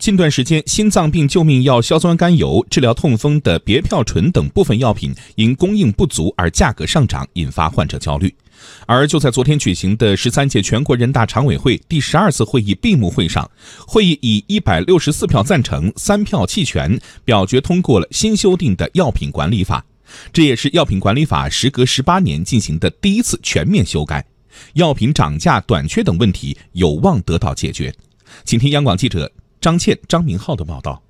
近段时间，心脏病救命药硝酸甘油、治疗痛风的别嘌醇等部分药品因供应不足而价格上涨，引发患者焦虑。而就在昨天举行的13届全国人大常委会第12次会议闭幕会上，会议以164票赞成、3票弃权，表决通过了新修订的药品管理法。这也是药品管理法时隔18年进行的第一次全面修改，药品涨价、短缺等问题有望得到解决。请听央广记者张倩、张明浩的报道。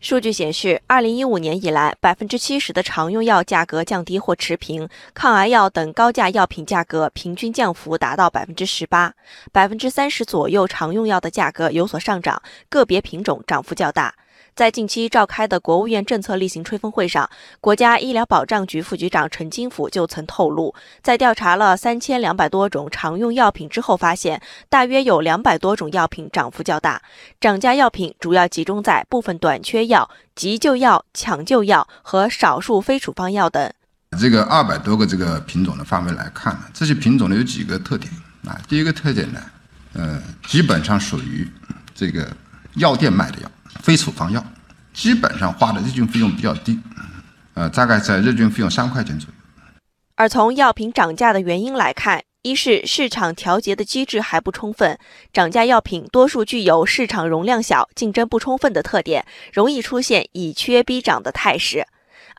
数据显示，2015年以来，70%的常用药价格降低或持平，抗癌药等高价药品价格平均降幅达到18%，30%左右常用药的价格有所上涨，个别品种涨幅较大。在近期召开的国务院政策例行吹风会上，国家医疗保障局副局长陈金甫就曾透露，在调查了3200多种常用药品之后发现，大约有200多种药品涨幅较大。涨价药品主要集中在部分短缺药、急救药、抢救药和少数非处方药等。这个200多个这个品种的范围来看呢，这些品种呢有几个特点啊。第一个特点呢，基本上属于这个药店卖的药。非处方药基本上花的日均费用比较低，大概在日均费用3块钱左右。而从药品涨价的原因来看，一是市场调节的机制还不充分，涨价药品多数具有市场容量小、竞争不充分的特点，容易出现以缺逼涨的态势；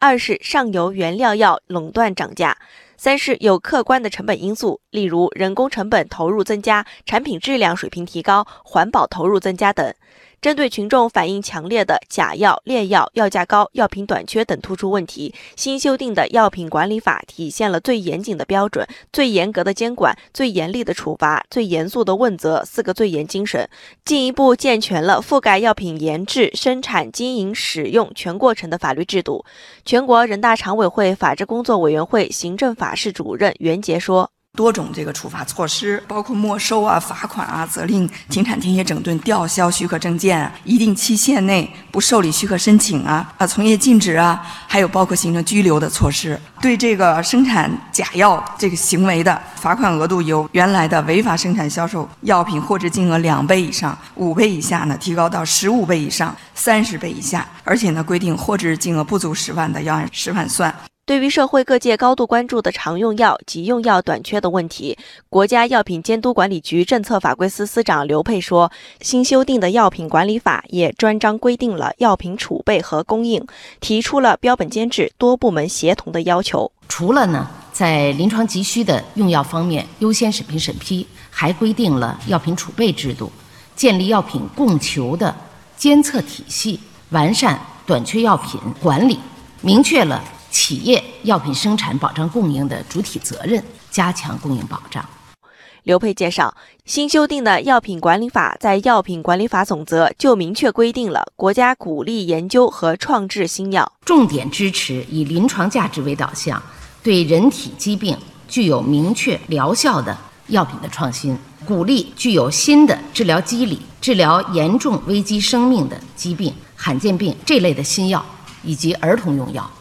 二是上游原料药垄断涨价；三是有客观的成本因素，例如人工成本投入增加、产品质量水平提高、环保投入增加等。针对群众反映强烈的假药、劣药、药价高、药品短缺等突出问题，新修订的药品管理法体现了最严谨的标准、最严格的监管、最严厉的处罚、最严肃的问责4个最严精神，进一步健全了覆盖药品研制、生产、经营、使用全过程的法律制度。全国人大常委会法制工作委员会行政法室主任袁杰说，多种这个处罚措施，包括没收啊、罚款啊、责令停产、停业、整顿、吊销许可证件啊，一定期限内不受理许可申请啊、从业禁止啊，还有包括行政拘留的措施。对这个生产假药这个行为的罚款额度，由原来的违法生产销售药品货值金额2倍以上、5倍以下呢，提高到15倍以上、30倍以下，而且呢，规定货值金额不足10万的，要按10万算。对于社会各界高度关注的常用药、急用药短缺的问题，国家药品监督管理局政策法规司司长刘沛说，新修订的药品管理法也专章规定了药品储备和供应，提出了标本兼治、多部门协同的要求。除了呢，在临床急需的用药方面优先审批，还规定了药品储备制度，建立药品供求的监测体系，完善短缺药品管理，明确了企业药品生产保障供应的主体责任，加强供应保障。刘沛介绍，新修订的药品管理法在《药品管理法总则》就明确规定了国家鼓励研究和创制新药，重点支持以临床价值为导向、对人体疾病具有明确疗效的药品的创新，鼓励具有新的治疗机理、治疗严重危及生命的疾病、罕见病这类的新药以及儿童用药。